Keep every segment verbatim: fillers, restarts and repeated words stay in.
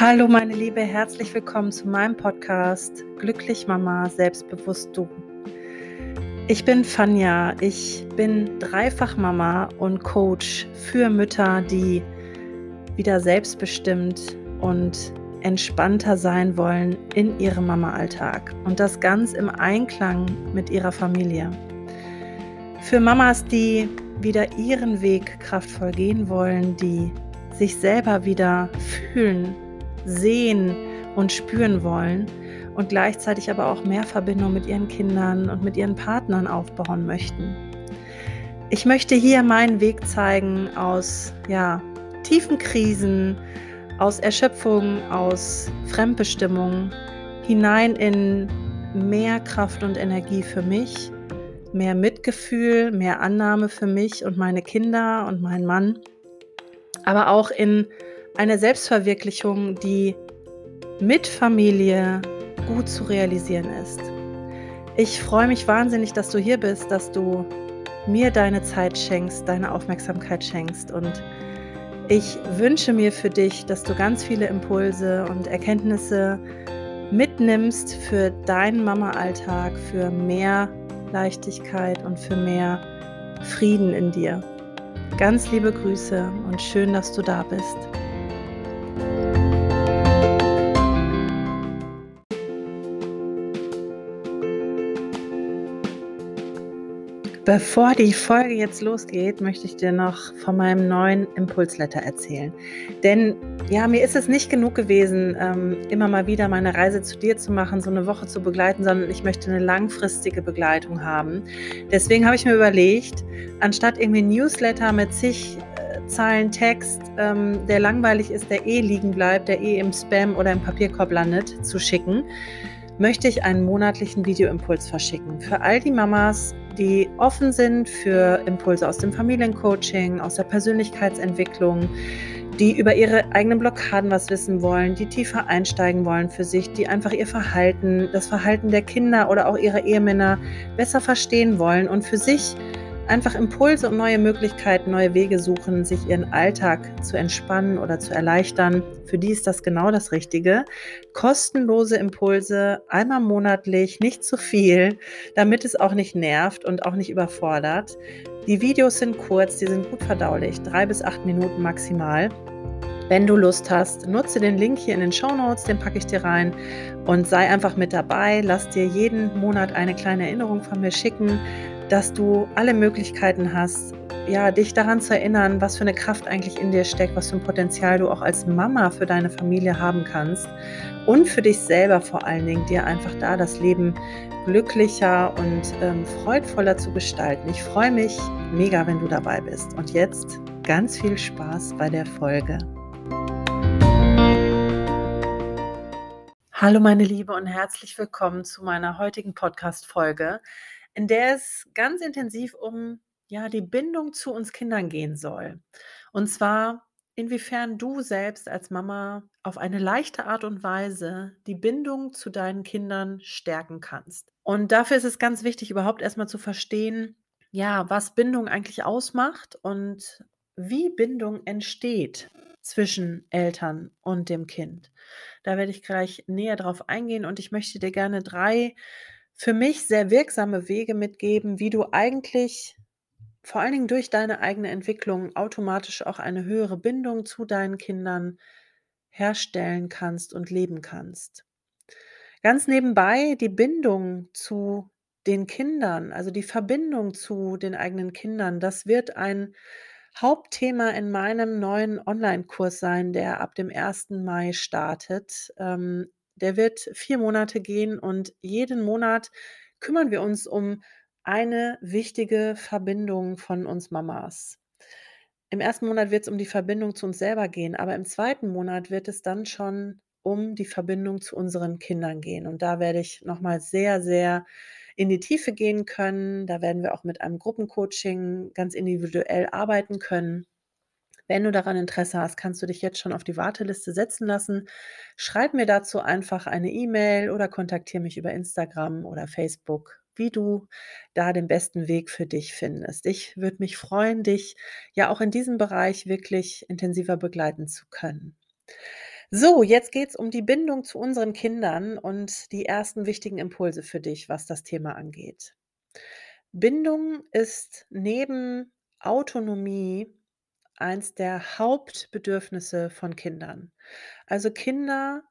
Hallo meine Liebe, herzlich willkommen zu meinem Podcast Glücklich Mama, selbstbewusst du. Ich bin Fania, ich bin dreifach Mama und Coach für Mütter, die wieder selbstbestimmt und entspannter sein wollen in ihrem Mama-Alltag und das ganz im Einklang mit ihrer Familie. Für Mamas, die wieder ihren Weg kraftvoll gehen wollen, die sich selber wieder fühlen, sehen und spüren wollen und gleichzeitig aber auch mehr Verbindung mit ihren Kindern und mit ihren Partnern aufbauen möchten. Ich möchte hier meinen Weg zeigen aus ja, tiefen Krisen, aus Erschöpfung, aus Fremdbestimmung hinein in mehr Kraft und Energie für mich, mehr Mitgefühl, mehr Annahme für mich und meine Kinder und meinen Mann, aber auch in eine Selbstverwirklichung, die mit Familie gut zu realisieren ist. Ich freue mich wahnsinnig, dass du hier bist, dass du mir deine Zeit schenkst, deine Aufmerksamkeit schenkst. Und ich wünsche mir für dich, dass du ganz viele Impulse und Erkenntnisse mitnimmst für deinen Mama-Alltag, für mehr Leichtigkeit und für mehr Frieden in dir. Ganz liebe Grüße und schön, dass du da bist. Bevor die Folge jetzt losgeht, möchte ich dir noch von meinem neuen Impulsletter erzählen. Denn ja, mir ist es nicht genug gewesen, ähm, immer mal wieder meine Reise zu dir zu machen, so eine Woche zu begleiten, sondern ich möchte eine langfristige Begleitung haben. Deswegen habe ich mir überlegt, anstatt irgendwie ein Newsletter mit zig äh, Zeilen Text, ähm, der langweilig ist, der eh liegen bleibt, der eh im Spam oder im Papierkorb landet, zu schicken, möchte ich einen monatlichen Videoimpuls verschicken. Für all die Mamas, die offen sind für Impulse aus dem Familiencoaching, aus der Persönlichkeitsentwicklung, die über ihre eigenen Blockaden was wissen wollen, die tiefer einsteigen wollen für sich, die einfach ihr Verhalten, das Verhalten der Kinder oder auch ihrer Ehemänner besser verstehen wollen und für sich einfach Impulse und neue Möglichkeiten, neue Wege suchen, sich ihren Alltag zu entspannen oder zu erleichtern. Für die ist das genau das Richtige. Kostenlose Impulse, einmal monatlich, nicht zu viel, damit es auch nicht nervt und auch nicht überfordert. Die Videos sind kurz, die sind gut verdaulich, drei bis acht Minuten maximal. Wenn du Lust hast, nutze den Link hier in den Shownotes, den packe ich dir rein und sei einfach mit dabei. Lass dir jeden Monat eine kleine Erinnerung von mir schicken, dass du alle Möglichkeiten hast, ja, dich daran zu erinnern, was für eine Kraft eigentlich in dir steckt, was für ein Potenzial du auch als Mama für deine Familie haben kannst und für dich selber vor allen Dingen, dir einfach da das Leben glücklicher und ähm, freudvoller zu gestalten. Ich freue mich mega, wenn du dabei bist. Und jetzt ganz viel Spaß bei der Folge. Hallo meine Liebe und herzlich willkommen zu meiner heutigen Podcast-Folge, in der es ganz intensiv um ja, die Bindung zu uns Kindern gehen soll. Und zwar, inwiefern du selbst als Mama auf eine leichte Art und Weise die Bindung zu deinen Kindern stärken kannst. Und dafür ist es ganz wichtig, überhaupt erstmal zu verstehen, ja, was Bindung eigentlich ausmacht und wie Bindung entsteht zwischen Eltern und dem Kind. Da werde ich gleich näher drauf eingehen und ich möchte dir gerne drei für mich sehr wirksame Wege mitgeben, wie du eigentlich vor allen Dingen durch deine eigene Entwicklung automatisch auch eine höhere Bindung zu deinen Kindern herstellen kannst und leben kannst. Ganz nebenbei die Bindung zu den Kindern, also die Verbindung zu den eigenen Kindern, das wird ein Hauptthema in meinem neuen Online-Kurs sein, der ab dem ersten Mai startet. Ähm, Der wird vier Monate gehen und jeden Monat kümmern wir uns um eine wichtige Verbindung von uns Mamas. Im ersten Monat wird es um die Verbindung zu uns selber gehen, aber im zweiten Monat wird es dann schon um die Verbindung zu unseren Kindern gehen. Und da werde ich nochmal sehr, sehr in die Tiefe gehen können. Da werden wir auch mit einem Gruppencoaching ganz individuell arbeiten können. Wenn du daran Interesse hast, kannst du dich jetzt schon auf die Warteliste setzen lassen. Schreib mir dazu einfach eine E-Mail oder kontaktiere mich über Instagram oder Facebook, wie du da den besten Weg für dich findest. Ich würde mich freuen, dich ja auch in diesem Bereich wirklich intensiver begleiten zu können. So, jetzt geht's um die Bindung zu unseren Kindern und die ersten wichtigen Impulse für dich, was das Thema angeht. Bindung ist neben Autonomie eins der Hauptbedürfnisse von Kindern. Also Kinder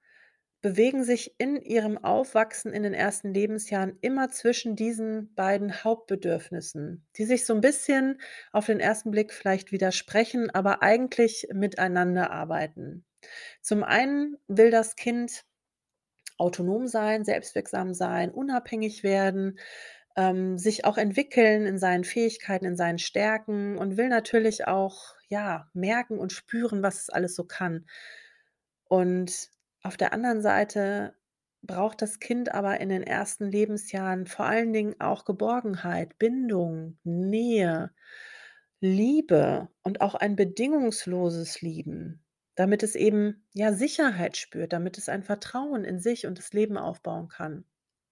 bewegen sich in ihrem Aufwachsen in den ersten Lebensjahren immer zwischen diesen beiden Hauptbedürfnissen, die sich so ein bisschen auf den ersten Blick vielleicht widersprechen, aber eigentlich miteinander arbeiten. Zum einen will das Kind autonom sein, selbstwirksam sein, unabhängig werden, ähm, sich auch entwickeln in seinen Fähigkeiten, in seinen Stärken und will natürlich auch ja, merken und spüren, was es alles so kann. Und auf der anderen Seite braucht das Kind aber in den ersten Lebensjahren vor allen Dingen auch Geborgenheit, Bindung, Nähe, Liebe und auch ein bedingungsloses Lieben, damit es eben ja Sicherheit spürt, damit es ein Vertrauen in sich und das Leben aufbauen kann.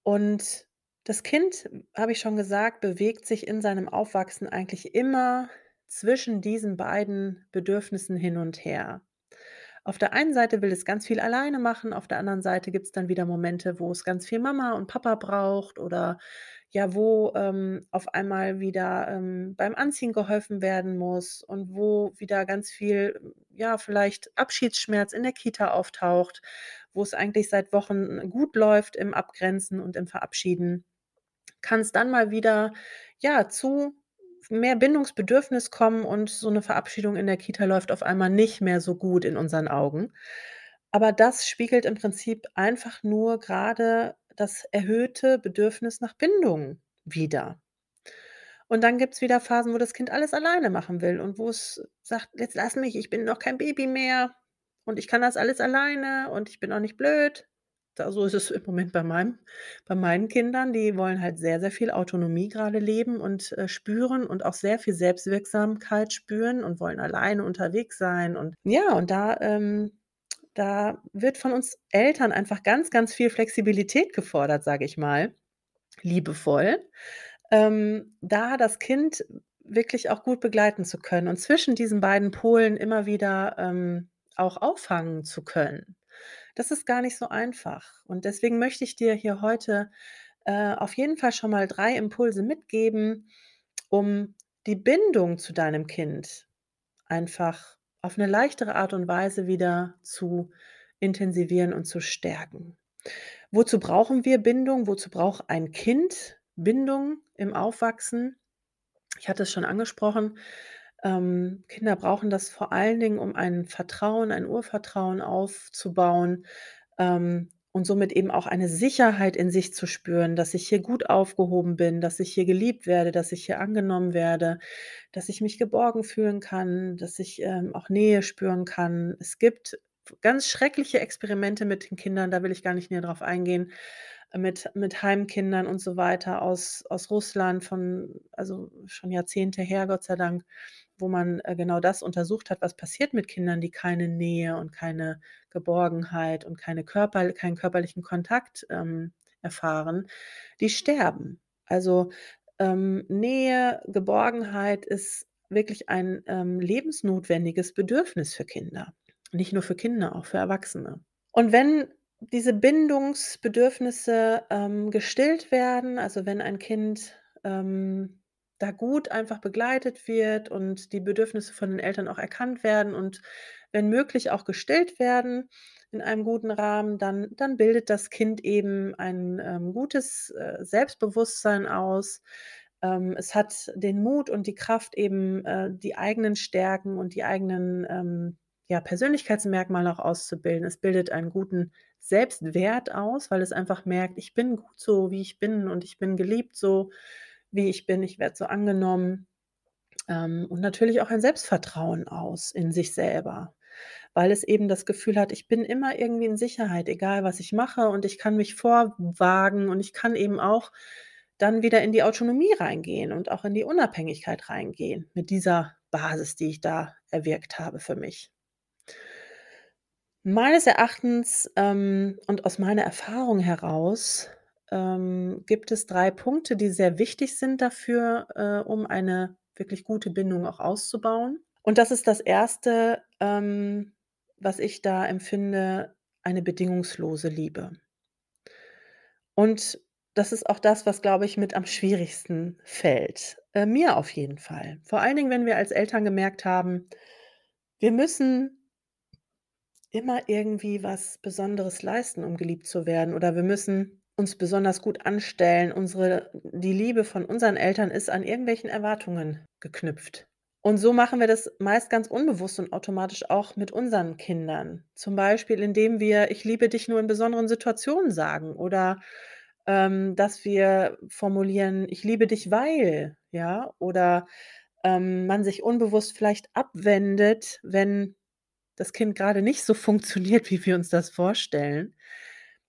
Und das Kind, habe ich schon gesagt, bewegt sich in seinem Aufwachsen eigentlich immer zwischen diesen beiden Bedürfnissen hin und her. Auf der einen Seite will es ganz viel alleine machen, auf der anderen Seite gibt es dann wieder Momente, wo es ganz viel Mama und Papa braucht oder ja, wo ähm, auf einmal wieder ähm, beim Anziehen geholfen werden muss und wo wieder ganz viel, ja, vielleicht Abschiedsschmerz in der Kita auftaucht, wo es eigentlich seit Wochen gut läuft im Abgrenzen und im Verabschieden, kann es dann mal wieder, ja, zu mehr Bindungsbedürfnis kommen und so eine Verabschiedung in der Kita läuft auf einmal nicht mehr so gut in unseren Augen. Aber das spiegelt im Prinzip einfach nur gerade das erhöhte Bedürfnis nach Bindung wider. Und dann gibt es wieder Phasen, wo das Kind alles alleine machen will und wo es sagt, jetzt lass mich, ich bin noch kein Baby mehr und ich kann das alles alleine und ich bin auch nicht blöd. So ist es im Moment bei, meinem, bei meinen Kindern. Die wollen halt sehr, sehr viel Autonomie gerade leben und äh, spüren und auch sehr viel Selbstwirksamkeit spüren und wollen alleine unterwegs sein. Und ja, und da, ähm, da wird von uns Eltern einfach ganz, ganz viel Flexibilität gefordert, sage ich mal, liebevoll, ähm, da das Kind wirklich auch gut begleiten zu können und zwischen diesen beiden Polen immer wieder ähm, auch auffangen zu können. Das ist gar nicht so einfach und deswegen möchte ich dir hier heute äh, auf jeden Fall schon mal drei Impulse mitgeben, um die Bindung zu deinem Kind einfach auf eine leichtere Art und Weise wieder zu intensivieren und zu stärken. Wozu brauchen wir Bindung? Wozu braucht ein Kind Bindung im Aufwachsen? Ich hatte es schon angesprochen. Kinder brauchen das vor allen Dingen, um ein Vertrauen, ein Urvertrauen aufzubauen ähm, und somit eben auch eine Sicherheit in sich zu spüren, dass ich hier gut aufgehoben bin, dass ich hier geliebt werde, dass ich hier angenommen werde, dass ich mich geborgen fühlen kann, dass ich ähm, auch Nähe spüren kann. Es gibt ganz schreckliche Experimente mit den Kindern, da will ich gar nicht näher drauf eingehen, mit, mit Heimkindern und so weiter aus, aus Russland, von also schon Jahrzehnte her, Gott sei Dank, wo man genau das untersucht hat, was passiert mit Kindern, die keine Nähe und keine Geborgenheit und keine Körper, keinen körperlichen Kontakt ähm, erfahren, die sterben. Also ähm, Nähe, Geborgenheit ist wirklich ein ähm, lebensnotwendiges Bedürfnis für Kinder. Nicht nur für Kinder, auch für Erwachsene. Und wenn diese Bindungsbedürfnisse ähm, gestillt werden, also wenn ein Kind ähm, da gut einfach begleitet wird und die Bedürfnisse von den Eltern auch erkannt werden und wenn möglich auch gestillt werden in einem guten Rahmen, dann, dann bildet das Kind eben ein ähm, gutes äh, Selbstbewusstsein aus. Ähm, es hat den Mut und die Kraft, eben äh, die eigenen Stärken und die eigenen ähm, ja, Persönlichkeitsmerkmale auch auszubilden. Es bildet einen guten Selbstwert aus, weil es einfach merkt, ich bin gut so, wie ich bin und ich bin geliebt so, wie ich bin, ich werde so angenommen ähm, und natürlich auch ein Selbstvertrauen aus in sich selber, weil es eben das Gefühl hat, ich bin immer irgendwie in Sicherheit, egal was ich mache und ich kann mich vorwagen und ich kann eben auch dann wieder in die Autonomie reingehen und auch in die Unabhängigkeit reingehen mit dieser Basis, die ich da erwirkt habe für mich. Meines Erachtens ähm, und aus meiner Erfahrung heraus Ähm, gibt es drei Punkte, die sehr wichtig sind dafür, äh, um eine wirklich gute Bindung auch auszubauen. Und das ist das erste, ähm, was ich da empfinde, eine bedingungslose Liebe. Und das ist auch das, was, glaube ich, mit am schwierigsten fällt. Äh, mir auf jeden Fall. Vor allen Dingen, wenn wir als Eltern gemerkt haben, wir müssen immer irgendwie was Besonderes leisten, um geliebt zu werden. Oder wir müssen uns besonders gut anstellen. Unsere, die Liebe von unseren Eltern ist an irgendwelchen Erwartungen geknüpft. Und so machen wir das meist ganz unbewusst und automatisch auch mit unseren Kindern. Zum Beispiel, indem wir, ich liebe dich nur in besonderen Situationen sagen oder ähm, dass wir formulieren, ich liebe dich, weil, ja, oder ähm, man sich unbewusst vielleicht abwendet, wenn das Kind gerade nicht so funktioniert, wie wir uns das vorstellen.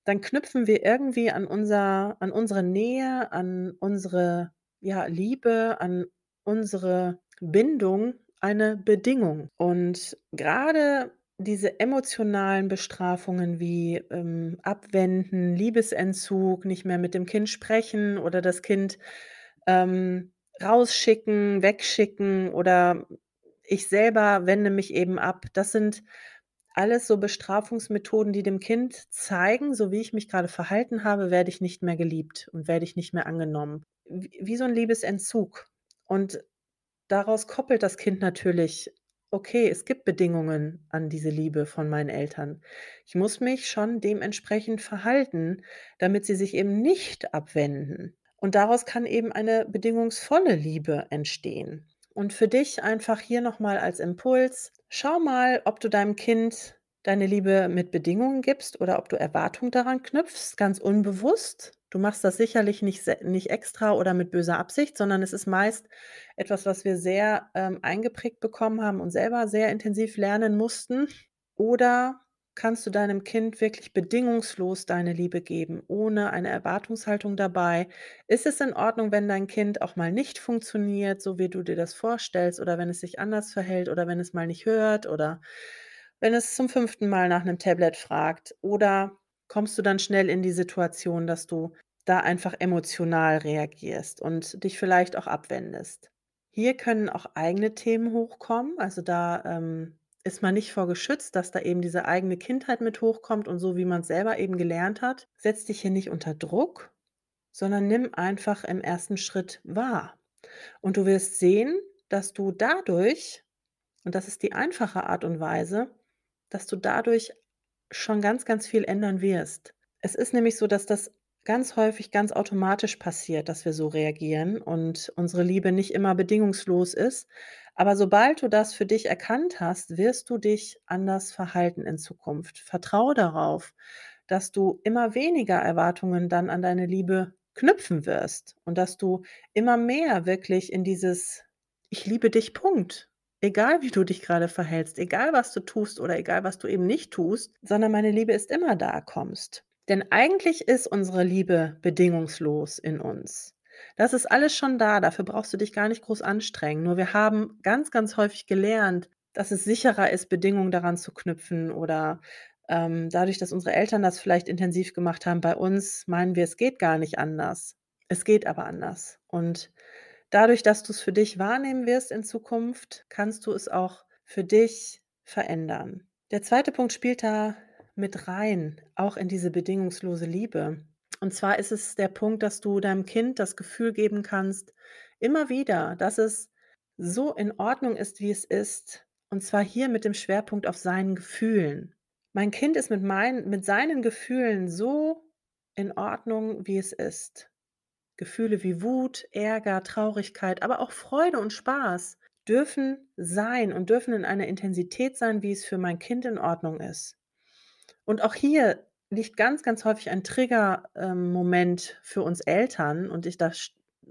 Dann knüpfen wir irgendwie an unser, an unsere Nähe, an unsere ja, Liebe, an unsere Bindung eine Bedingung. Und gerade diese emotionalen Bestrafungen wie ähm, Abwenden, Liebesentzug, nicht mehr mit dem Kind sprechen oder das Kind ähm, rausschicken, wegschicken oder ich selber wende mich eben ab, das sind alles so Bestrafungsmethoden, die dem Kind zeigen, so wie ich mich gerade verhalten habe, werde ich nicht mehr geliebt und werde ich nicht mehr angenommen. Wie, wie so ein Liebesentzug. Und daraus koppelt das Kind natürlich, okay, es gibt Bedingungen an diese Liebe von meinen Eltern. Ich muss mich schon dementsprechend verhalten, damit sie sich eben nicht abwenden. Und daraus kann eben eine bedingungsvolle Liebe entstehen. Und für dich einfach hier nochmal als Impuls, schau mal, ob du deinem Kind deine Liebe mit Bedingungen gibst oder ob du Erwartungen daran knüpfst, ganz unbewusst. Du machst das sicherlich nicht, nicht extra oder mit böser Absicht, sondern es ist meist etwas, was wir sehr ähm, eingeprägt bekommen haben und selber sehr intensiv lernen mussten. Oder kannst du deinem Kind wirklich bedingungslos deine Liebe geben, ohne eine Erwartungshaltung dabei? Ist es in Ordnung, wenn dein Kind auch mal nicht funktioniert, so wie du dir das vorstellst, oder wenn es sich anders verhält oder wenn es mal nicht hört oder wenn es zum fünften Mal nach einem Tablet fragt? Oder kommst du dann schnell in die Situation, dass du da einfach emotional reagierst und dich vielleicht auch abwendest. Hier können auch eigene Themen hochkommen, also da ähm, ist man nicht vor geschützt, dass da eben diese eigene Kindheit mit hochkommt und so, wie man es selber eben gelernt hat. Setz dich hier nicht unter Druck, sondern nimm einfach im ersten Schritt wahr. Und du wirst sehen, dass du dadurch, und das ist die einfache Art und Weise, dass du dadurch schon ganz, ganz viel ändern wirst. Es ist nämlich so, dass das ganz häufig ganz automatisch passiert, dass wir so reagieren und unsere Liebe nicht immer bedingungslos ist. Aber sobald du das für dich erkannt hast, wirst du dich anders verhalten in Zukunft. Vertraue darauf, dass du immer weniger Erwartungen dann an deine Liebe knüpfen wirst und dass du immer mehr wirklich in dieses Ich liebe dich, Punkt. Egal, wie du dich gerade verhältst, egal, was du tust oder egal, was du eben nicht tust, sondern meine Liebe ist immer da, kommst. Denn eigentlich ist unsere Liebe bedingungslos in uns. Das ist alles schon da, dafür brauchst du dich gar nicht groß anstrengen. Nur wir haben ganz, ganz häufig gelernt, dass es sicherer ist, Bedingungen daran zu knüpfen oder ähm, dadurch, dass unsere Eltern das vielleicht intensiv gemacht haben, bei uns meinen wir, es geht gar nicht anders. Es geht aber anders. Und dadurch, dass du es für dich wahrnehmen wirst in Zukunft, kannst du es auch für dich verändern. Der zweite Punkt spielt da mit rein, auch in diese bedingungslose Liebe. Und zwar ist es der Punkt, dass du deinem Kind das Gefühl geben kannst, immer wieder, dass es so in Ordnung ist, wie es ist. Und zwar hier mit dem Schwerpunkt auf seinen Gefühlen. Mein Kind ist mit, mein, mit seinen Gefühlen so in Ordnung, wie es ist. Gefühle wie Wut, Ärger, Traurigkeit, aber auch Freude und Spaß dürfen sein und dürfen in einer Intensität sein, wie es für mein Kind in Ordnung ist. Und auch hier liegt ganz, ganz häufig ein Triggermoment für uns Eltern und ich, da,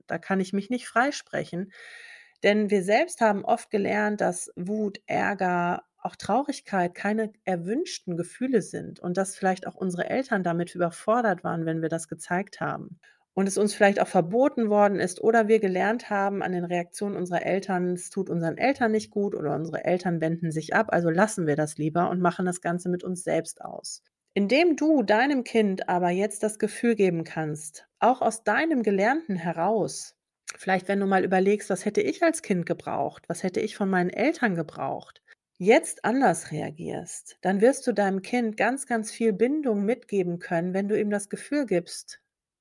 da kann ich mich nicht freisprechen, denn wir selbst haben oft gelernt, dass Wut, Ärger, auch Traurigkeit keine erwünschten Gefühle sind und dass vielleicht auch unsere Eltern damit überfordert waren, wenn wir das gezeigt haben. Und es uns vielleicht auch verboten worden ist oder wir gelernt haben an den Reaktionen unserer Eltern, es tut unseren Eltern nicht gut oder unsere Eltern wenden sich ab, also lassen wir das lieber und machen das Ganze mit uns selbst aus. Indem du deinem Kind aber jetzt das Gefühl geben kannst, auch aus deinem Gelernten heraus, vielleicht wenn du mal überlegst, was hätte ich als Kind gebraucht, was hätte ich von meinen Eltern gebraucht, jetzt anders reagierst, dann wirst du deinem Kind ganz, ganz viel Bindung mitgeben können, wenn du ihm das Gefühl gibst,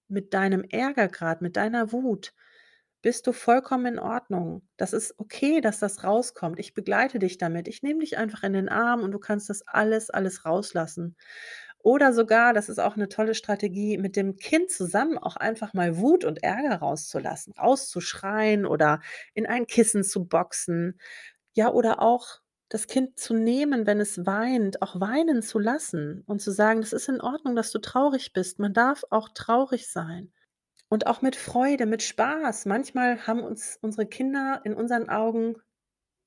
mit deinem Ärgergrad, mit deiner Wut bist du vollkommen in Ordnung. Das ist okay, dass das rauskommt. Ich begleite dich damit. Ich nehme dich einfach in den Arm und du kannst das alles, alles rauslassen. Oder sogar, das ist auch eine tolle Strategie, mit dem Kind zusammen auch einfach mal Wut und Ärger rauszulassen, rauszuschreien oder in ein Kissen zu boxen. Ja, oder auch das Kind zu nehmen, wenn es weint, auch weinen zu lassen und zu sagen, das ist in Ordnung, dass du traurig bist. Man darf auch traurig sein. Und auch mit Freude, mit Spaß. Manchmal haben uns unsere Kinder in unseren Augen,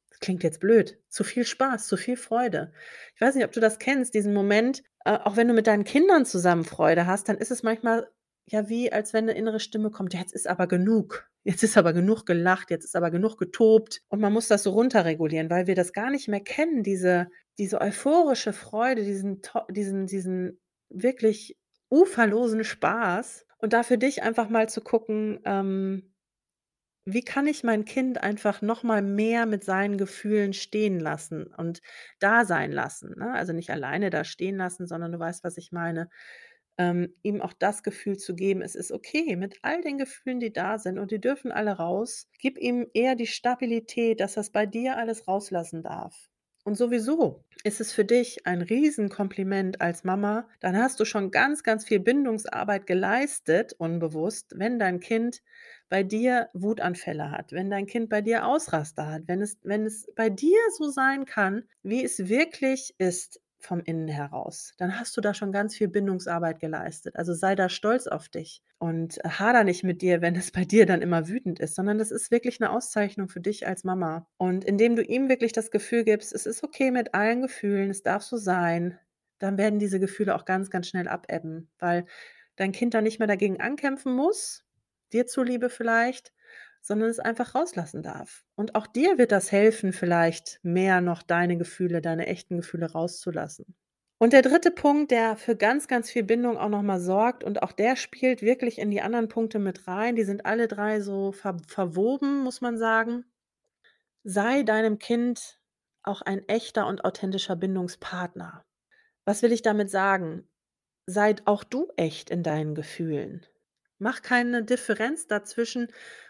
das klingt jetzt blöd, zu viel Spaß, zu viel Freude. Ich weiß nicht, ob du das kennst, diesen Moment, äh, auch wenn du mit deinen Kindern zusammen Freude hast, dann ist es manchmal ja wie, als wenn eine innere Stimme kommt, ja, jetzt ist aber genug, jetzt ist aber genug gelacht, jetzt ist aber genug getobt. Und man muss das so runterregulieren, weil wir das gar nicht mehr kennen, diese, diese euphorische Freude, diesen, diesen, diesen wirklich uferlosen Spaß. Und da für dich einfach mal zu gucken, ähm, wie kann ich mein Kind einfach noch mal mehr mit seinen Gefühlen stehen lassen und da sein lassen, ne? Also nicht alleine da stehen lassen, sondern du weißt, was ich meine. Ähm, ihm auch das Gefühl zu geben, es ist okay mit all den Gefühlen, die da sind und die dürfen alle raus. Gib ihm eher die Stabilität, dass das bei dir alles rauslassen darf. Und sowieso ist es für dich ein Riesenkompliment als Mama, dann hast du schon ganz, ganz viel Bindungsarbeit geleistet, unbewusst, wenn dein Kind bei dir Wutanfälle hat, wenn dein Kind bei dir Ausraster hat, wenn es, wenn es bei dir so sein kann, wie es wirklich ist vom Innen heraus, dann hast du da schon ganz viel Bindungsarbeit geleistet. Also sei da stolz auf dich und hader nicht mit dir, wenn es bei dir dann immer wütend ist, sondern das ist wirklich eine Auszeichnung für dich als Mama. Und indem du ihm wirklich das Gefühl gibst, es ist okay mit allen Gefühlen, es darf so sein, dann werden diese Gefühle auch ganz, ganz schnell abebben, weil dein Kind dann nicht mehr dagegen ankämpfen muss, dir zuliebe vielleicht, sondern es einfach rauslassen darf. Und auch dir wird das helfen, vielleicht mehr noch deine Gefühle, deine echten Gefühle rauszulassen. Und der dritte Punkt, der für ganz, ganz viel Bindung auch nochmal sorgt und auch der spielt wirklich in die anderen Punkte mit rein, die sind alle drei so ver- verwoben, muss man sagen. Sei deinem Kind auch ein echter und authentischer Bindungspartner. Was will ich damit sagen? Sei auch du echt in deinen Gefühlen. Mach keine Differenz dazwischen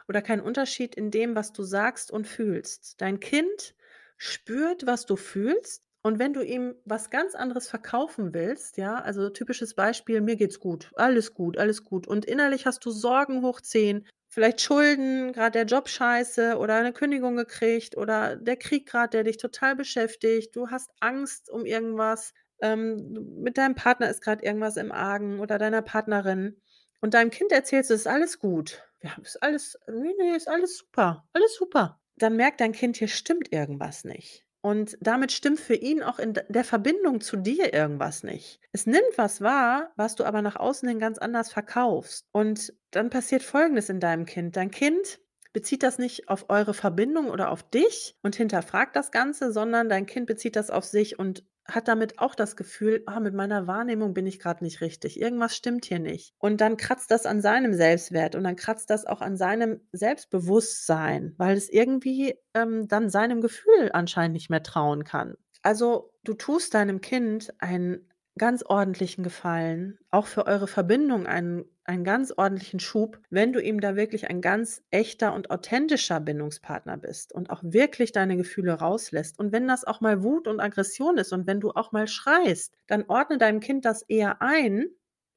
oder keinen Unterschied in dem, was du sagst und fühlst. Dein Kind spürt, was du fühlst und wenn du ihm was ganz anderes verkaufen willst, ja, also typisches Beispiel, mir geht's gut, alles gut, alles gut und innerlich hast du Sorgen hoch zehn, vielleicht Schulden, gerade der Job scheiße oder eine Kündigung gekriegt oder der Krieg gerade, der dich total beschäftigt, du hast Angst um irgendwas, ähm, mit deinem Partner ist gerade irgendwas im Argen oder deiner Partnerin. Und deinem Kind erzählst du, es ist alles gut. Ja, ist alles, nee, nee, ist alles super, alles super. Dann merkt dein Kind, hier stimmt irgendwas nicht. Und damit stimmt für ihn auch in der Verbindung zu dir irgendwas nicht. Es nimmt was wahr, was du aber nach außen hin ganz anders verkaufst. Und dann passiert Folgendes in deinem Kind. Dein Kind bezieht das nicht auf eure Verbindung oder auf dich und hinterfragt das Ganze, sondern dein Kind bezieht das auf sich und hat damit auch das Gefühl, ah, mit meiner Wahrnehmung bin ich gerade nicht richtig, irgendwas stimmt hier nicht. Und dann kratzt das an seinem Selbstwert und dann kratzt das auch an seinem Selbstbewusstsein, weil es irgendwie ähm, dann seinem Gefühl anscheinend nicht mehr trauen kann. Also du tust deinem Kind einen ganz ordentlichen Gefallen, auch für eure Verbindung einen, einen ganz ordentlichen Schub, wenn du ihm da wirklich ein ganz echter und authentischer Bindungspartner bist und auch wirklich deine Gefühle rauslässt. Und wenn das auch mal Wut und Aggression ist und wenn du auch mal schreist, dann ordne deinem Kind das eher ein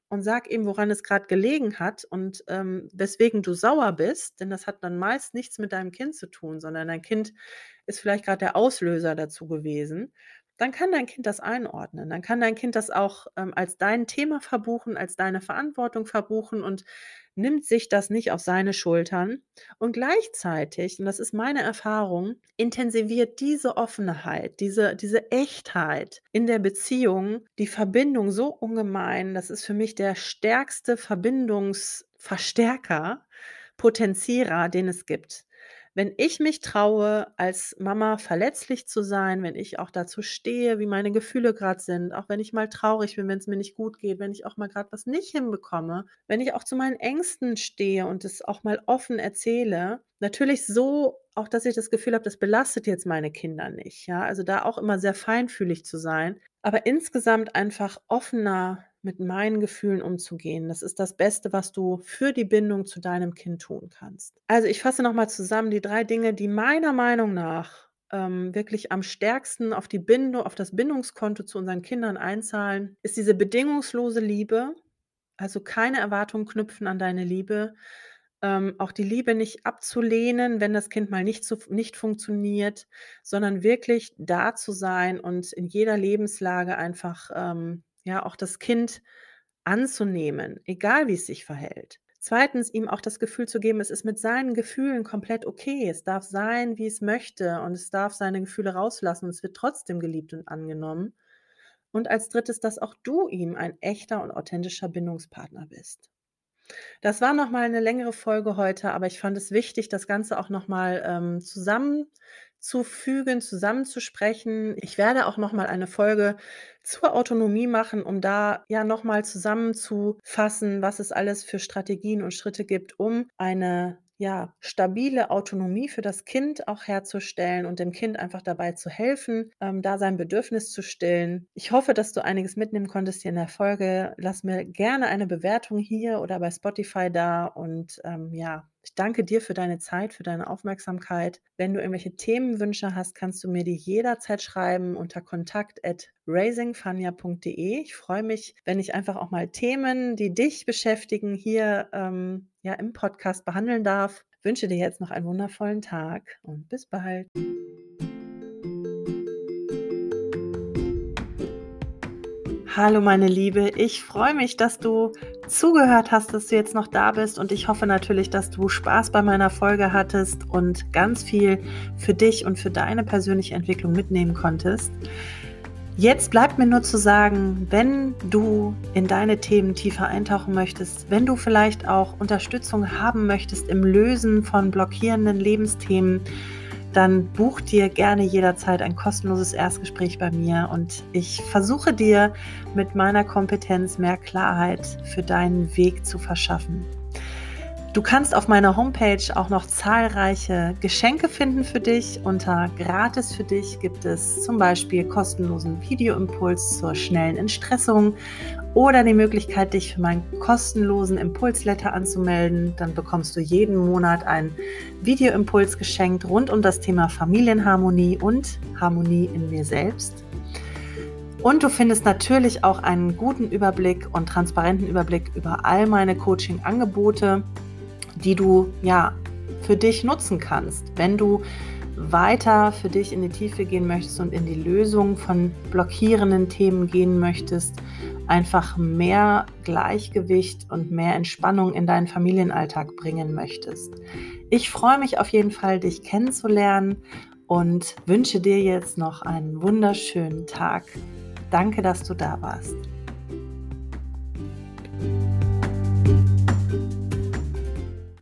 und sag ihm, woran es gerade gelegen hat und ähm, weswegen du sauer bist, denn das hat dann meist nichts mit deinem Kind zu tun, sondern dein Kind ist vielleicht gerade der Auslöser dazu gewesen. Dann kann dein Kind das einordnen, dann kann dein Kind das auch ähm, als dein Thema verbuchen, als deine Verantwortung verbuchen und nimmt sich das nicht auf seine Schultern. Und gleichzeitig, und das ist meine Erfahrung, intensiviert diese Offenheit, diese, diese Echtheit in der Beziehung, die Verbindung so ungemein, das ist für mich der stärkste Verbindungsverstärker, Potenzierer, den es gibt. Wenn ich mich traue, als Mama verletzlich zu sein, wenn ich auch dazu stehe, wie meine Gefühle gerade sind, auch wenn ich mal traurig bin, wenn es mir nicht gut geht, wenn ich auch mal gerade was nicht hinbekomme, wenn ich auch zu meinen Ängsten stehe und es auch mal offen erzähle, natürlich so auch, dass ich das Gefühl habe, das belastet jetzt meine Kinder nicht. Ja, also da auch immer sehr feinfühlig zu sein, aber insgesamt einfach offener mit meinen Gefühlen umzugehen. Das ist das Beste, was du für die Bindung zu deinem Kind tun kannst. Also ich fasse nochmal zusammen die drei Dinge, die meiner Meinung nach ähm, wirklich am stärksten auf die Bindung, auf das Bindungskonto zu unseren Kindern einzahlen, ist diese bedingungslose Liebe, also keine Erwartungen knüpfen an deine Liebe, Ähm, auch die Liebe nicht abzulehnen, wenn das Kind mal nicht, so, nicht funktioniert, sondern wirklich da zu sein und in jeder Lebenslage einfach ähm, ja auch das Kind anzunehmen, egal wie es sich verhält. Zweitens, ihm auch das Gefühl zu geben, es ist mit seinen Gefühlen komplett okay, es darf sein, wie es möchte und es darf seine Gefühle rauslassen und es wird trotzdem geliebt und angenommen. Und als drittes, dass auch du ihm ein echter und authentischer Bindungspartner bist. Das war nochmal eine längere Folge heute, aber ich fand es wichtig, das Ganze auch nochmal ähm, zusammenzufügen, zusammenzusprechen. Ich werde auch nochmal eine Folge zur Autonomie machen, um da ja nochmal zusammenzufassen, was es alles für Strategien und Schritte gibt, um eine ja, stabile Autonomie für das Kind auch herzustellen und dem Kind einfach dabei zu helfen, ähm, da sein Bedürfnis zu stillen. Ich hoffe, dass du einiges mitnehmen konntest hier in der Folge. Lass mir gerne eine Bewertung hier oder bei Spotify da und ähm, ja, ich danke dir für deine Zeit, für deine Aufmerksamkeit. Wenn du irgendwelche Themenwünsche hast, kannst du mir die jederzeit schreiben unter kontakt at raisingfania punkt de. Ich freue mich, wenn ich einfach auch mal Themen, die dich beschäftigen, hier ähm, ja, im Podcast behandeln darf. Ich wünsche dir jetzt noch einen wundervollen Tag und bis bald. Hallo meine Liebe, ich freue mich, dass du zugehört hast, dass du jetzt noch da bist und ich hoffe natürlich, dass du Spaß bei meiner Folge hattest und ganz viel für dich und für deine persönliche Entwicklung mitnehmen konntest. Jetzt bleibt mir nur zu sagen, wenn du in deine Themen tiefer eintauchen möchtest, wenn du vielleicht auch Unterstützung haben möchtest im Lösen von blockierenden Lebensthemen, dann buch dir gerne jederzeit ein kostenloses Erstgespräch bei mir und ich versuche dir mit meiner Kompetenz mehr Klarheit für deinen Weg zu verschaffen. Du kannst auf meiner Homepage auch noch zahlreiche Geschenke finden für dich. Unter Gratis für dich gibt es zum Beispiel kostenlosen Videoimpuls zur schnellen Entstressung oder die Möglichkeit, dich für meinen kostenlosen Impulsletter anzumelden. Dann bekommst du jeden Monat einen Videoimpuls geschenkt rund um das Thema Familienharmonie und Harmonie in mir selbst. Und du findest natürlich auch einen guten Überblick und transparenten Überblick über all meine Coaching-Angebote, die du ja für dich nutzen kannst, wenn du weiter für dich in die Tiefe gehen möchtest und in die Lösung von blockierenden Themen gehen möchtest, einfach mehr Gleichgewicht und mehr Entspannung in deinen Familienalltag bringen möchtest. Ich freue mich auf jeden Fall, dich kennenzulernen und wünsche dir jetzt noch einen wunderschönen Tag. Danke, dass du da warst.